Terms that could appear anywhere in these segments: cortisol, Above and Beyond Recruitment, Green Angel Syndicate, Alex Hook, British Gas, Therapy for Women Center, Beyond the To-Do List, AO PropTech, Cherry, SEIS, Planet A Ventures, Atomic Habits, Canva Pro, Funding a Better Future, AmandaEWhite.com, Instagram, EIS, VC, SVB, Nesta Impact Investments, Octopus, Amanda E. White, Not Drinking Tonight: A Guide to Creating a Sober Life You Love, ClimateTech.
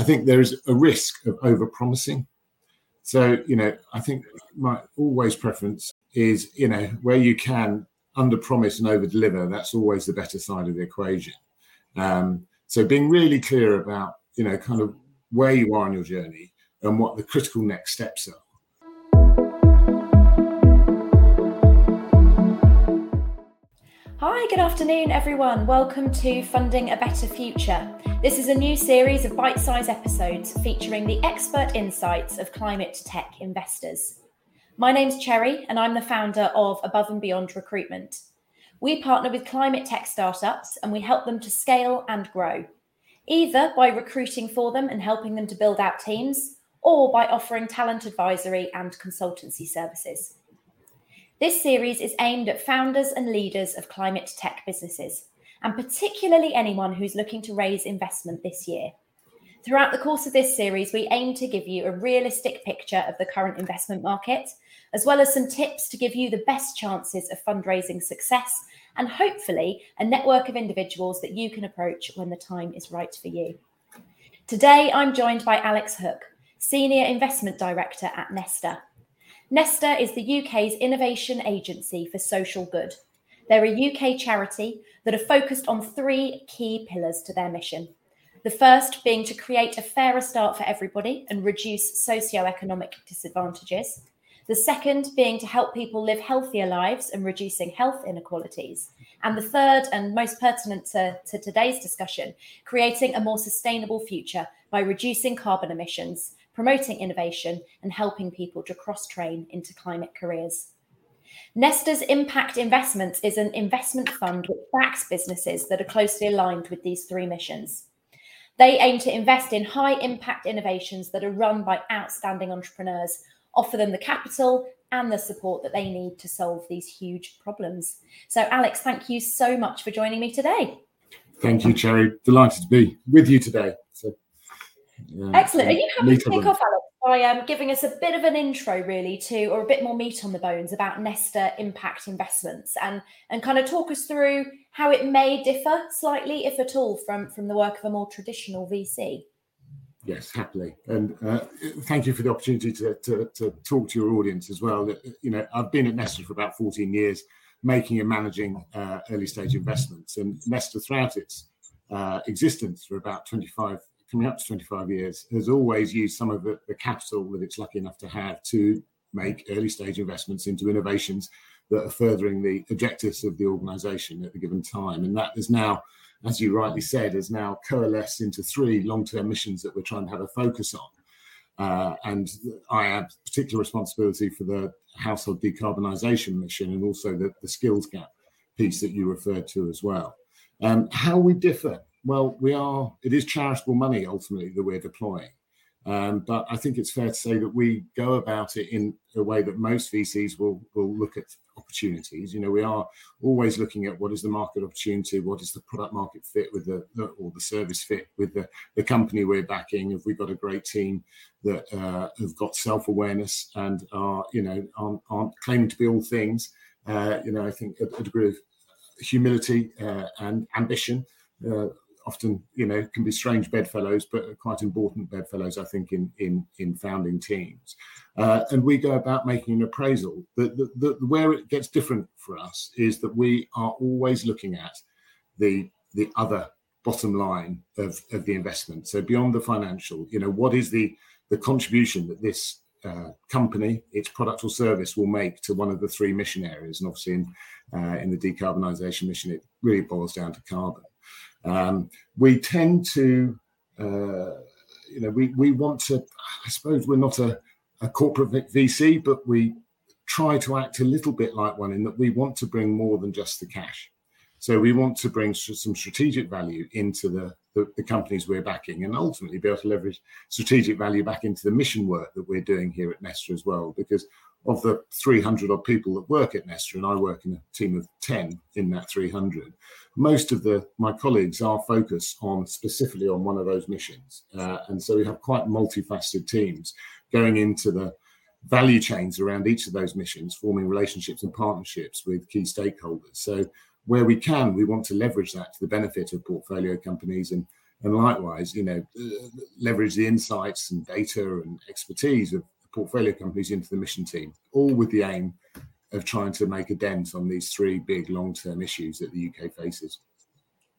I think there is a risk of over-promising. So, you know, I think my always preference is, you know, where you can under-promise and over-deliver, that's always the better side of the equation. So being really clear about, you know, kind of where you are on your journey and what the critical next steps are. Hi, good afternoon, everyone. Welcome to Funding a Better Future. This is a new series of bite-sized episodes featuring the expert insights of climate tech investors. My name's Cherry, and I'm the founder of Above and Beyond Recruitment. We partner with climate tech startups, and we help them to scale and grow, either by recruiting for them and helping them to build out teams, or by offering talent advisory and consultancy services. This series is aimed at founders and leaders of climate tech businesses, and particularly anyone who's looking to raise investment this year. Throughout the course of this series, we aim to give you a realistic picture of the current investment market, as well as some tips to give you the best chances of fundraising success, and hopefully a network of individuals that you can approach when the time is right for you. Today, I'm joined by Alex Hook, Senior Investment Director at Nesta. Nesta is the UK's innovation agency for social good. They're a UK charity that are focused on three key pillars to their mission. The first being to create a fairer start for everybody and reduce socioeconomic disadvantages. The second being to help people live healthier lives and reducing health inequalities. And the third, and most pertinent to today's discussion, creating a more sustainable future by reducing carbon emissions, promoting innovation and helping people to cross-train into climate careers. Nesta's Impact Investments is an investment fund which backs businesses that are closely aligned with these three missions. They aim to invest in high-impact innovations that are run by outstanding entrepreneurs, offer them the capital and the support that they need to solve these huge problems. So, Alex, thank you so much for joining me today. Thank you, Cherry. Delighted to be with you today. Yeah, excellent. Are you happy to kick off, Alex, by giving us a bit of an intro, really, to, or a bit more meat on the bones about Nesta Impact Investments, and kind of talk us through how it may differ slightly, if at all, from the work of a more traditional VC? Yes, happily. And thank you for the opportunity to talk to your audience as well. You know, I've been at Nesta for about 14 years, making and managing early stage investments. And Nesta, throughout its existence for about 25 years, has always used some of the capital that it's lucky enough to have to make early stage investments into innovations that are furthering the objectives of the organisation at a given time. And that is now, as you rightly said, is now coalesced into three long-term missions that we're trying to have a focus on. And I have particular responsibility for the household decarbonisation mission and also the skills gap piece that you referred to as well. How we differ. Well, it is charitable money, ultimately, that we're deploying. But I think it's fair to say that we go about it in a way that most VCs will look at opportunities. You know, we are always looking at what is the market opportunity, what is the product market fit with the service fit with the company we're backing. Have we got a great team that have got self-awareness and are, you know, aren't claiming to be all things? You know, I think a degree of humility and ambition. Often, you know, can be strange bedfellows, but quite important bedfellows, I think, in founding teams. And we go about making an appraisal. Where it gets different for us is that we are always looking at the other bottom line of the investment. So beyond the financial, you know, what is the contribution that this company, its product or service will make to one of the three mission areas? And obviously in the decarbonisation mission, it really boils down to carbon. We tend to, you know, we want to, I suppose we're not a corporate VC, but we try to act a little bit like one in that we want to bring more than just the cash. So we want to bring some strategic value into the companies we're backing and ultimately be able to leverage strategic value back into the mission work that we're doing here at Nesta as well, because of the 300 odd people that work at Nesta, and I work in a team of 10 in that 300, most of my colleagues are focused on specifically on one of those missions. And so we have quite multifaceted teams going into the value chains around each of those missions, forming relationships and partnerships with key stakeholders. So where we can, we want to leverage that to the benefit of portfolio companies and And likewise, you know, leverage the insights and data and expertise of the portfolio companies into the mission team, all with the aim of trying to make a dent on these three big long-term issues that the UK faces.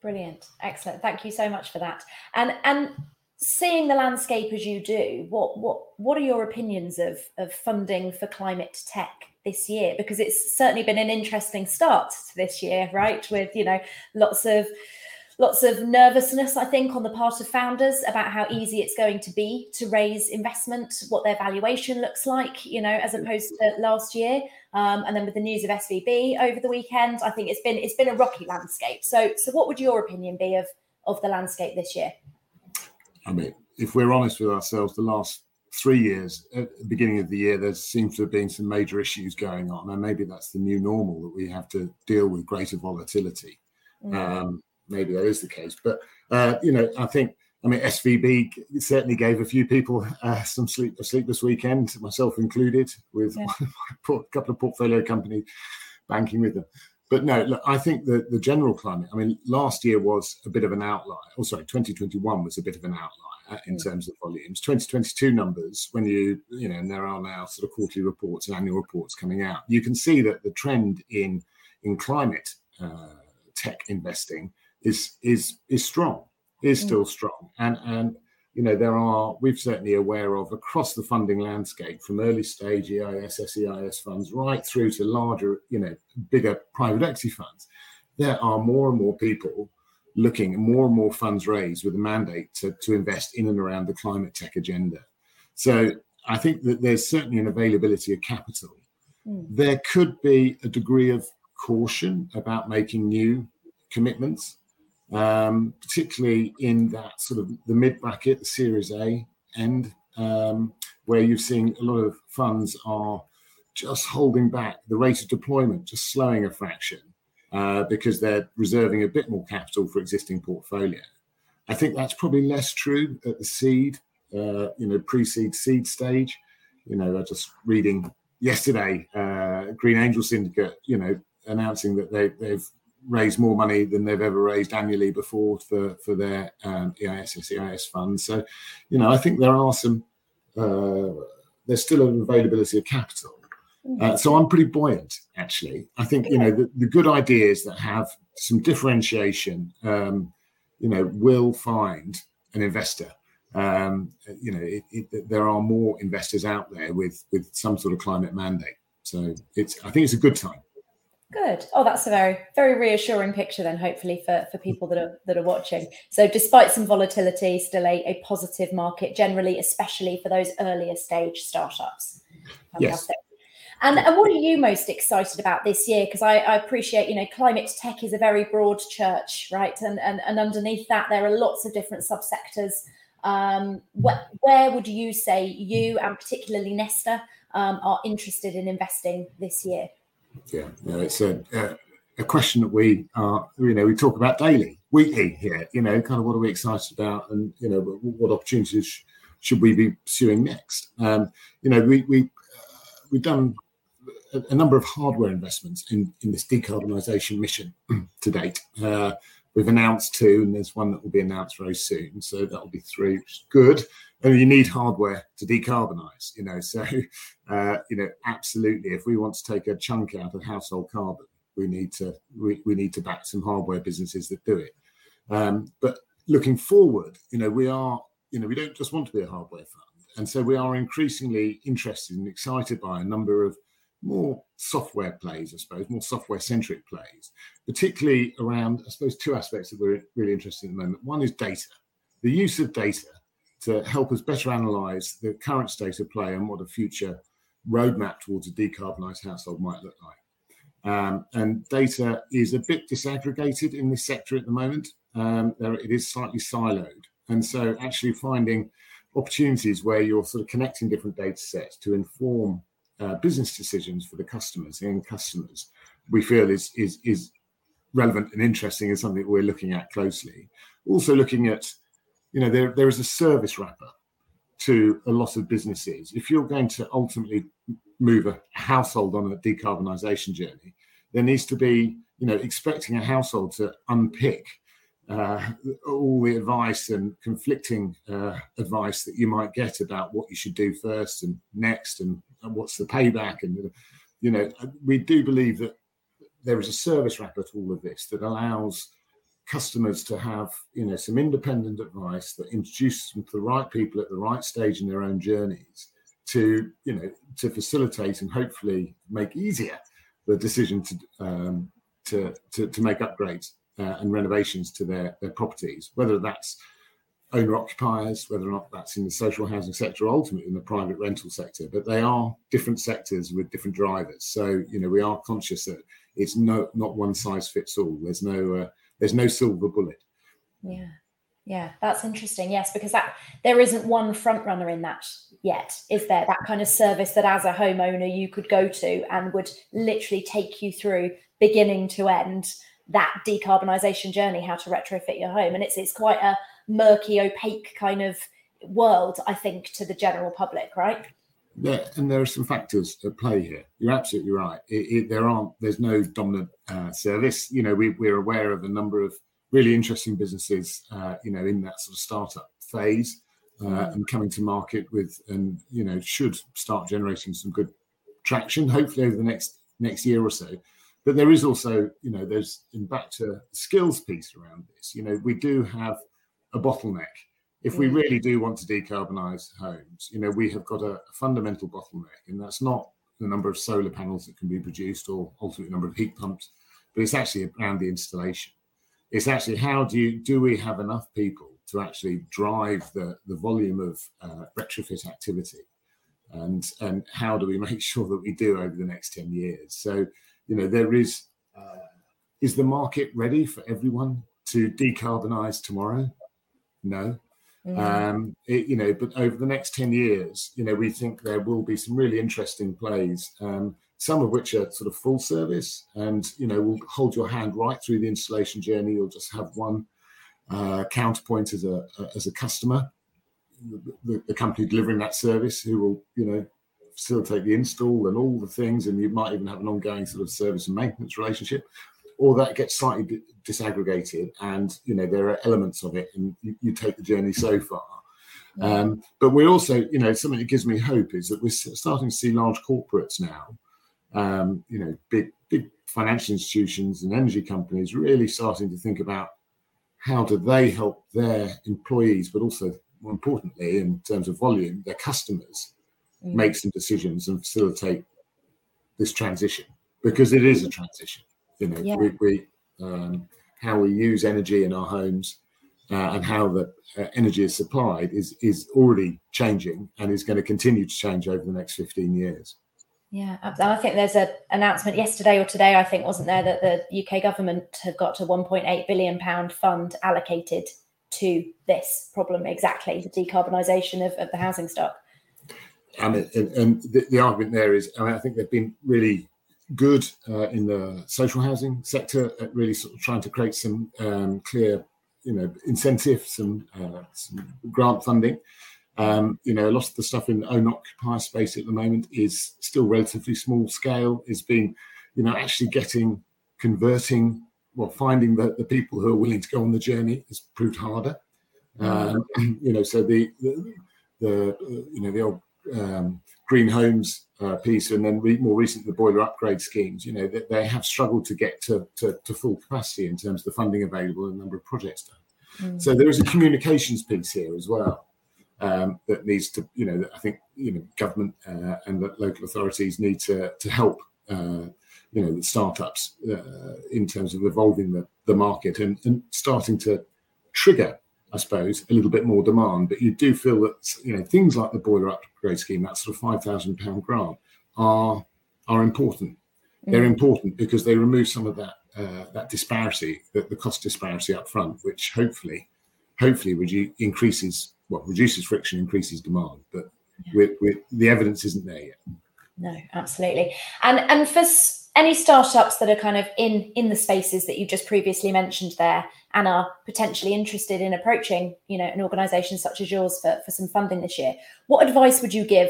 Brilliant. Excellent. Thank you so much for that. And seeing the landscape as you do, what are your opinions of funding for climate tech this year? Because it's certainly been an interesting start to this year, right? With, you know, lots of nervousness, I think, on the part of founders about how easy it's going to be to raise investment, what their valuation looks like, you know, as opposed to last year. And then with the news of SVB over the weekend, I think it's been a rocky landscape. So what would your opinion be of the landscape this year? I mean, if we're honest with ourselves, the last 3 years, at the beginning of the year, there seems to have been some major issues going on. And maybe that's the new normal, that we have to deal with greater volatility. Yeah. Maybe that is the case. But, you know, I think SVB certainly gave a few people some sleep this weekend, myself included, with a couple of portfolio companies banking with them. But no, look, I think the general climate, I mean, last year was a bit of an outlier. Oh, sorry, 2021 was a bit of an outlier in terms of volumes. 2022 numbers, when you know, and there are now sort of quarterly reports and annual reports coming out, you can see that the trend in climate tech investing is strong, is still strong. And you know, we're certainly aware of across the funding landscape, from early stage EIS, SEIS funds, right through to larger, you know, bigger private equity funds. There are more and more people looking, more and more funds raised with a mandate to invest in and around the climate tech agenda. So I think that there's certainly an availability of capital. There could be a degree of caution about making new commitments, particularly in that sort of the mid-bracket, the Series A end, where you've seen a lot of funds are just holding back the rate of deployment, just slowing a fraction, because they're reserving a bit more capital for existing portfolio. I think that's probably less true at the seed, pre-seed, seed stage. You know, I just reading yesterday, Green Angel Syndicate, you know, announcing that they've raise more money than they've ever raised annually before for their EIS and SEIS funds. So, you know, I think there are some, there's still an availability of capital. So I'm pretty buoyant, actually. I think, you know, the good ideas that have some differentiation, you know, will find an investor. You know, there are more investors out there with some sort of climate mandate. So I think it's a good time. Good. Oh, that's a very, very reassuring picture then, hopefully, for people that are watching. So despite some volatility, still a positive market generally, especially for those earlier stage startups. Yes. And what are you most excited about this year? Because I appreciate, you know, climate tech is a very broad church, right? And underneath that, there are lots of different subsectors. Where would you say you and particularly Nesta are interested in investing this year? Yeah, no, it's a question that we are, you know, we talk about daily, weekly here, you know, kind of what are we excited about and, you know, what opportunities should we be pursuing next? You know, we've done a number of hardware investments in this decarbonisation mission to date. We've announced two, and there's one that will be announced very soon. So that'll be three, which is good. And you need hardware to decarbonise, you know. So, you know, absolutely, if we want to take a chunk out of household carbon, we need to back some hardware businesses that do it. But looking forward, you know, we don't just want to be a hardware fund, and so we are increasingly interested and excited by a number of more software plays, I suppose, more software-centric plays, particularly around, I suppose, two aspects that we're really interested in at the moment. One is data, the use of data to help us better analyse the current state of play and what a future roadmap towards a decarbonised household might look like. And data is a bit disaggregated in this sector at the moment. It is slightly siloed. And so actually finding opportunities where you're sort of connecting different data sets to inform business decisions for the customers, we feel is relevant and interesting and something that we're looking at closely. Also looking at, you know, there is a service wrapper to a lot of businesses. If you're going to ultimately move a household on a decarbonisation journey, there needs to be, you know, expecting a household to unpick all the advice and conflicting advice that you might get about what you should do first and next and what's the payback. And, you know, we do believe that there is a service wrapper to all of this that allows customers to have, you know, some independent advice that introduces them to the right people at the right stage in their own journeys to, you know, to facilitate and hopefully make easier the decision to make upgrades and renovations to their properties, whether that's owner occupiers, whether or not that's in the social housing sector, ultimately in the private rental sector. But they are different sectors with different drivers. So, you know, we are conscious that it's not one size fits all. There's no silver bullet. Yeah, that's interesting. Yes, because that there isn't one front runner in that yet, is there? That kind of service that as a homeowner you could go to and would literally take you through beginning to end that decarbonisation journey, how to retrofit your home. And it's quite a murky, opaque kind of world, I think, to the general public, right? Yeah, and there are some factors at play here. You're absolutely right. There's no dominant service. You know, we're aware of a number of really interesting businesses, you know, in that sort of startup phase and coming to market with, and, you know, should start generating some good traction, hopefully over the next year or so. But there is also, you know, there's, and back to the skills piece around this, you know, we do have a bottleneck. If we really do want to decarbonise homes, you know, we have got a fundamental bottleneck, and that's not the number of solar panels that can be produced or ultimately the number of heat pumps, but it's actually around the installation. It's actually how do we have enough people to actually drive the volume of retrofit activity, and how do we make sure that we do over the next 10 years? So, you know, there is the market ready for everyone to decarbonise tomorrow? No. You know, but over the next 10 years, you know, we think there will be some really interesting plays, some of which are sort of full service and, you know, will hold your hand right through the installation journey. You'll just have one counterpoint as a customer, the company delivering that service, who will, you know, facilitate the install and all the things, and you might even have an ongoing sort of service and maintenance relationship, or that gets slightly disaggregated and, you know, there are elements of it and you take the journey so far. But we're also, you know, something that gives me hope is that we're starting to see large corporates now, you know, big financial institutions and energy companies really starting to think about how do they help their employees, but also more importantly, in terms of volume, their customers make some decisions and facilitate this transition, because it is a transition. You know, we how we use energy in our homes and how the energy is supplied is already changing and is going to continue to change over the next 15 years. Yeah, I think there's an announcement yesterday or today, I think, wasn't there, that the UK government have got a £1.8 billion fund allocated to this problem, exactly, the decarbonisation of the housing stock. And the argument there is, I mean, I think they've been really good in the social housing sector at really sort of trying to create some clear, you know, incentives, some grant funding. You know, a lot of the stuff in the own occupier space at the moment is still relatively small scale. It's been, you know, actually finding the people who are willing to go on the journey has proved harder. You know, so the old green homes piece, and then more recently the boiler upgrade schemes, you know, that they have struggled to get to full capacity in terms of the funding available and the number of projects done. So there is a communications piece here as well that needs to, you know, I think, you know, government and the local authorities need to help, you know, the startups in terms of evolving the market and starting to trigger, I suppose, a little bit more demand. But you do feel that, you know, things like the boiler upgrade scheme, that sort of £5,000 grant, are important. They're important because they remove some of that disparity, the cost disparity up front, which hopefully reduces friction, increases demand. But with the evidence isn't there yet. No, absolutely. And for any startups that are kind of in the spaces that you just previously mentioned there and are potentially interested in approaching, you know, an organisation such as yours for some funding this year, what advice would you give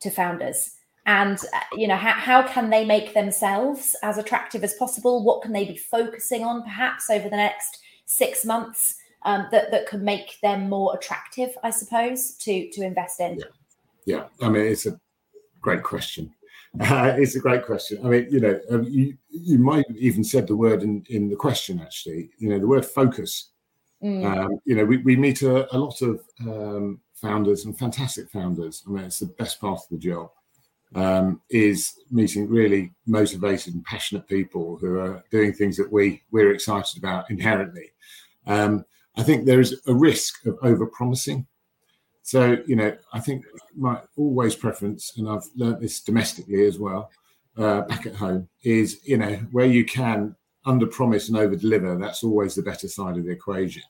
to founders? And, you know, how can they make themselves as attractive as possible? What can they be focusing on perhaps over the next 6 months that could make them more attractive, I suppose, to invest in? Yeah. I mean, it's a great question. It's a great question. I mean, you know, you might have even said the word in the question, actually, you know, the word focus. You know, we meet a lot of founders and fantastic founders. I mean, it's the best part of the job, is meeting really motivated and passionate people who are doing things that we're excited about inherently. I think there is a risk of over-promising. So, you know, I think my always preference, and I've learned this domestically as well, back at home, is, you know, where you can under-promise and over-deliver, that's always the better side of the equation.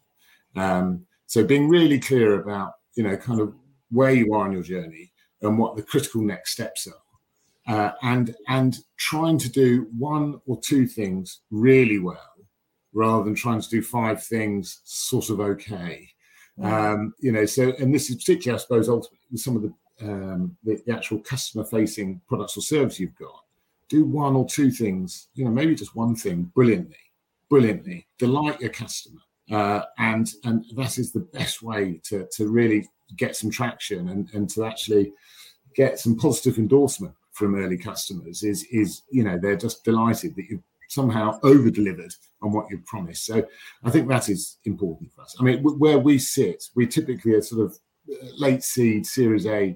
So being really clear about, you know, kind of where you are on your journey and what the critical next steps are, and trying to do one or two things really well rather than trying to do five things sort of okay. You know, so, and this is particularly, I suppose, ultimately with some of the actual customer-facing products or service you've got. Do one or two things, you know, maybe just one thing brilliantly, delight your customer. And that is the best way to really get some traction and to actually get some positive endorsement from early customers is, you know, they're just delighted that you've somehow over-delivered on what you've promised. So I think that is important for us. I mean, where we sit, we typically are sort of late seed, Series A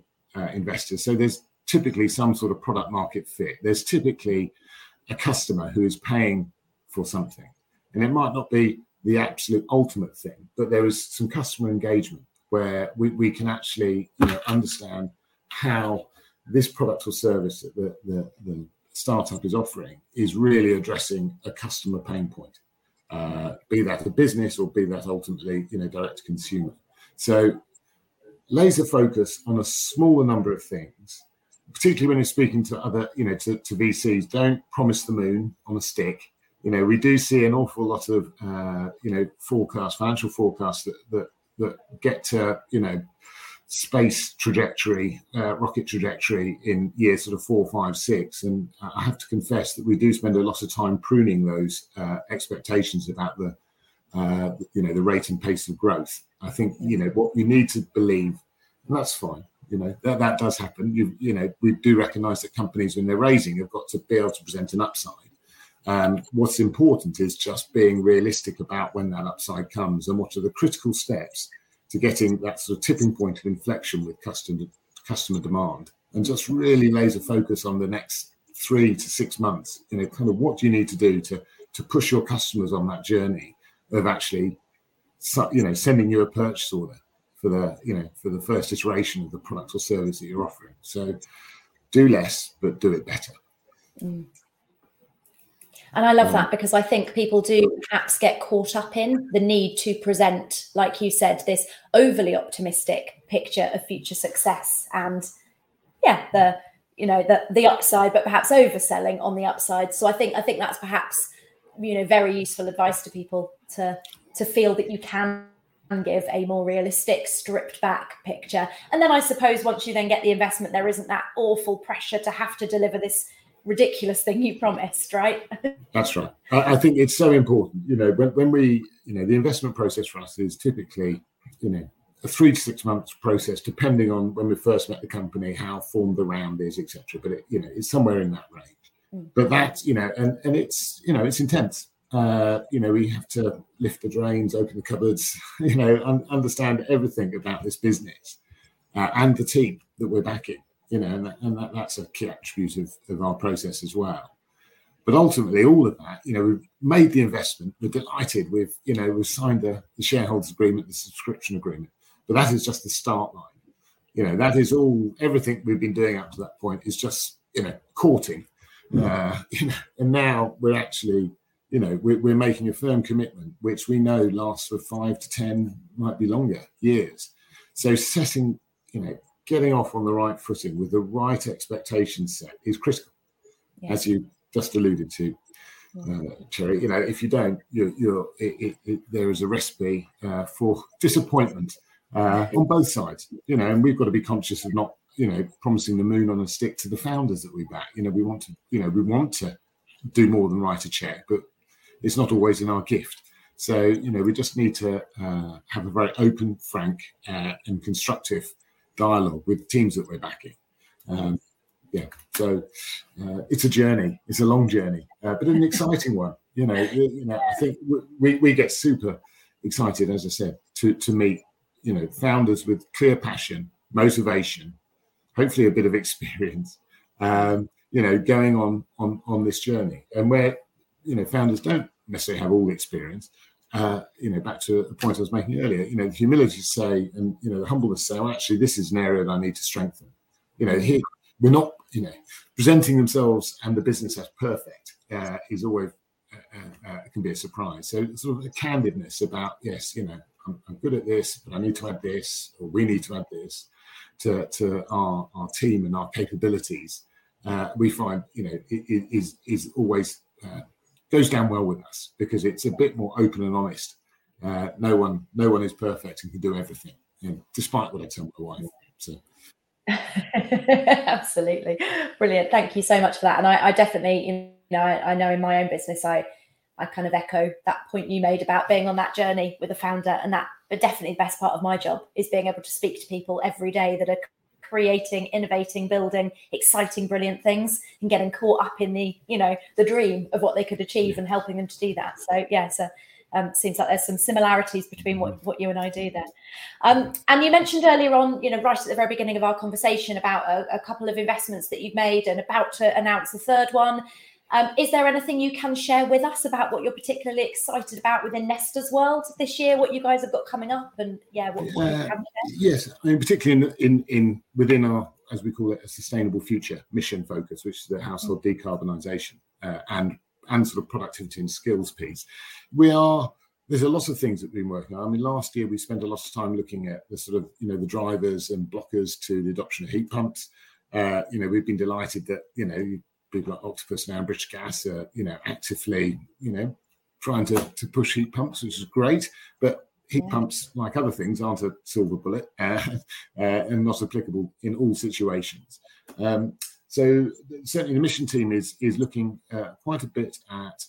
investors. So there's typically some sort of product market fit. There's typically a customer who is paying for something. And it might not be the absolute ultimate thing, but there is some customer engagement where we can actually, you know, understand how this product or service that the startup is offering is really addressing a customer pain point, be that a business or be that ultimately, you know, direct to consumer. So laser focus on a smaller number of things, particularly when you're speaking to other, you know, to VCs. Don't promise the moon on a stick. You know, we do see an awful lot of, you know, financial forecasts that get to, you know, space trajectory, rocket trajectory in years sort of 4, 5, 6. And I have to confess that we do spend a lot of time pruning those expectations about the, you know, the rate and pace of growth. I think, you know, what we need to believe, and that's fine. You know, that does happen. You know, we do recognise that companies, when they're raising, have got to be able to present an upside. What's important is just being realistic about when that upside comes and what are the critical steps to getting that sort of tipping point of inflection with customer demand. And just really laser focus on the next 3 to 6 months. You know, kind of what do you need to do to push your customers on that journey of actually, you know, sending you a purchase order for the first iteration of the product or service that you're offering. So do less, but do it better. And I love that, because I think people do perhaps get caught up in the need to present, like you said, this overly optimistic picture of future success. And yeah, the upside, but perhaps overselling on the upside. So I think that's perhaps, you know, very useful advice to people to feel that you can and give a more realistic, stripped back picture. And then I suppose once you then get the investment, there isn't that awful pressure to have to deliver this ridiculous thing you promised, right? That's right. I think it's so important. You know, when we, you know, the investment process for us is typically, you know, a 3 to 6 months process, depending on when we first met the company, how formed the round is, etc. But it, you know, it's somewhere in that range. But that, you know, and it's, you know, it's intense. You know, we have to lift the drains, open the cupboards, you know, understand everything about this business and the team that we're backing, you know, and that's a key attribute of our process as well. But ultimately, all of that, you know, we've made the investment, we're delighted, we've signed the shareholders agreement, the subscription agreement, but that is just the start line. You know, that is all, everything we've been doing up to that point is just, you know, courting. You know, and now we're actually, you know, we're making a firm commitment, which we know lasts for 5 to 10, might be longer, years. So setting, you know, getting off on the right footing with the right expectation set is critical, as you just alluded to, Cherry. You know, if you don't, there is a recipe for disappointment on both sides. You know, and we've got to be conscious of not, you know, promising the moon on a stick to the founders that we back. You know, we want to do more than write a check, but it's not always in our gift. So, you know, we just need to have a very open, frank and constructive dialogue with the teams that we're backing. So it's a journey. It's a long journey, but an exciting one. You know, I think we get super excited, as I said, to meet, you know, founders with clear passion, motivation, hopefully a bit of experience, you know, going on this journey. And where, you know, founders don't necessarily have all the experience, you know, back to a point I was making earlier, you know, the humility to say, and, you know, the humbleness to say, well, actually, this is an area that I need to strengthen. You know, here, we're not, you know, presenting themselves and the business as perfect is always, can be a surprise. So sort of a candidness about, yes, you know, I'm good at this, but I need to add this, or we need to add this to our team and our capabilities. We find, you know, it is always goes down well with us because it's a bit more open and honest. No one is perfect and can do everything, you know, despite what I tell my wife. So. Absolutely. Brilliant. Thank you so much for that. And I definitely, you know, I know in my own business, I kind of echo that point you made about being on that journey with a founder, and that, but definitely the best part of my job is being able to speak to people every day that are creating, innovating, building exciting, brilliant things, and getting caught up in the, you know, the dream of what they could achieve and helping them to do that. So yeah, so seems like there's some similarities between what you and I do there. And you mentioned earlier on, you know, right at the very beginning of our conversation about a couple of investments that you've made and about to announce the third one. Is there anything you can share with us about what you're particularly excited about within Nesta's world this year, what you guys have got coming up, and what you have there? Yes, I mean, particularly in within our, as we call it, a sustainable future mission focus, which is the household decarbonisation and sort of productivity and skills piece. There's a lot of things that we've been working on. I mean, last year we spent a lot of time looking at the sort of, you know, the drivers and blockers to the adoption of heat pumps. You know, we've been delighted that, you know, people like Octopus now and British Gas are, you know, actively, you know, trying to push heat pumps, which is great. But heat pumps, like other things, aren't a silver bullet and not applicable in all situations. So certainly the mission team is looking quite a bit at,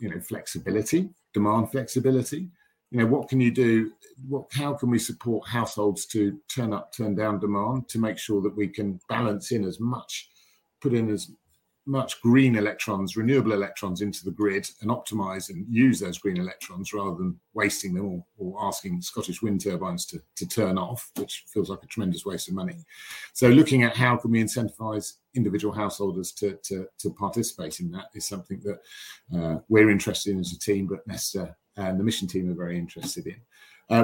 you know, flexibility, demand flexibility. You know, what can you do? How can we support households to turn up, turn down demand to make sure that we can balance in as much, put in as much green electrons, renewable electrons into the grid and optimise and use those green electrons rather than wasting them or asking Scottish wind turbines to turn off, which feels like a tremendous waste of money. So looking at how can we incentivise individual householders to participate in that is something that we're interested in as a team, but Nesta and the mission team are very interested in.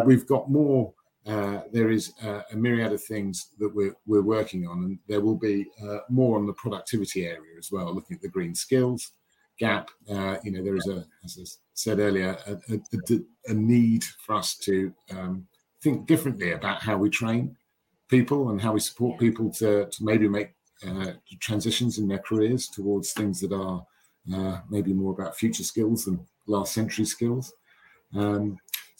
We've got more. There is a myriad of things that we're working on, and there will be more on the productivity area as well, looking at the green skills gap. You know, there is, as I said earlier, a need for us to think differently about how we train people and how we support people to maybe make transitions in their careers towards things that are maybe more about future skills than last century skills.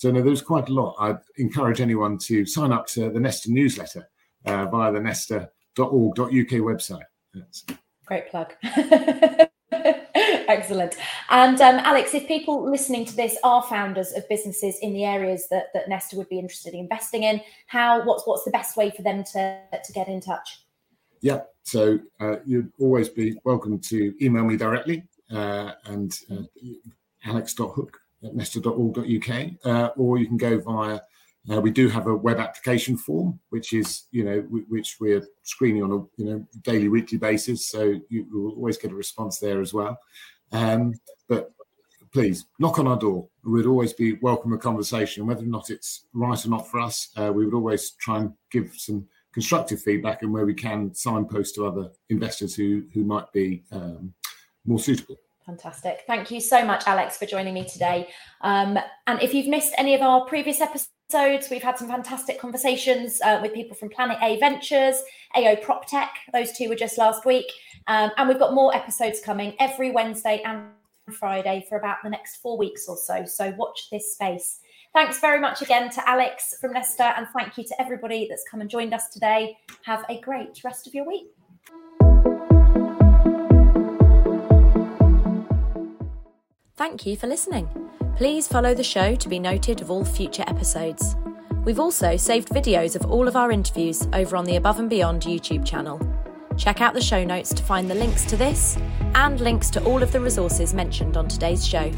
So no, there's quite a lot. I'd encourage anyone to sign up to the Nesta newsletter via the nesta.org.uk website. That's... Great plug. Excellent. And Alex, if people listening to this are founders of businesses in the areas that Nesta would be interested in investing in, what's the best way for them to get in touch? Yeah, so you'd always be welcome to email me directly and alex.hook@nesta.org.uk, or you can go via, we do have a web application form, which is, you know, which we're screening on a, you know, daily, weekly basis. So you will always get a response there as well. But please knock on our door. We'd always be welcome a conversation, whether or not it's right or not for us. We would always try and give some constructive feedback, and where we can, signpost to other investors who might be more suitable. Fantastic. Thank you so much, Alex, for joining me today. And if you've missed any of our previous episodes, we've had some fantastic conversations with people from Planet A Ventures, AO PropTech. Those two were just last week. And we've got more episodes coming every Wednesday and Friday for about the next 4 weeks or so. So watch this space. Thanks very much again to Alex from Nesta, and thank you to everybody that's come and joined us today. Have a great rest of your week. Thank you for listening. Please follow the show to be noted of all future episodes. We've also saved videos of all of our interviews over on the Above and Beyond YouTube channel. Check out the show notes to find the links to this and links to all of the resources mentioned on today's show.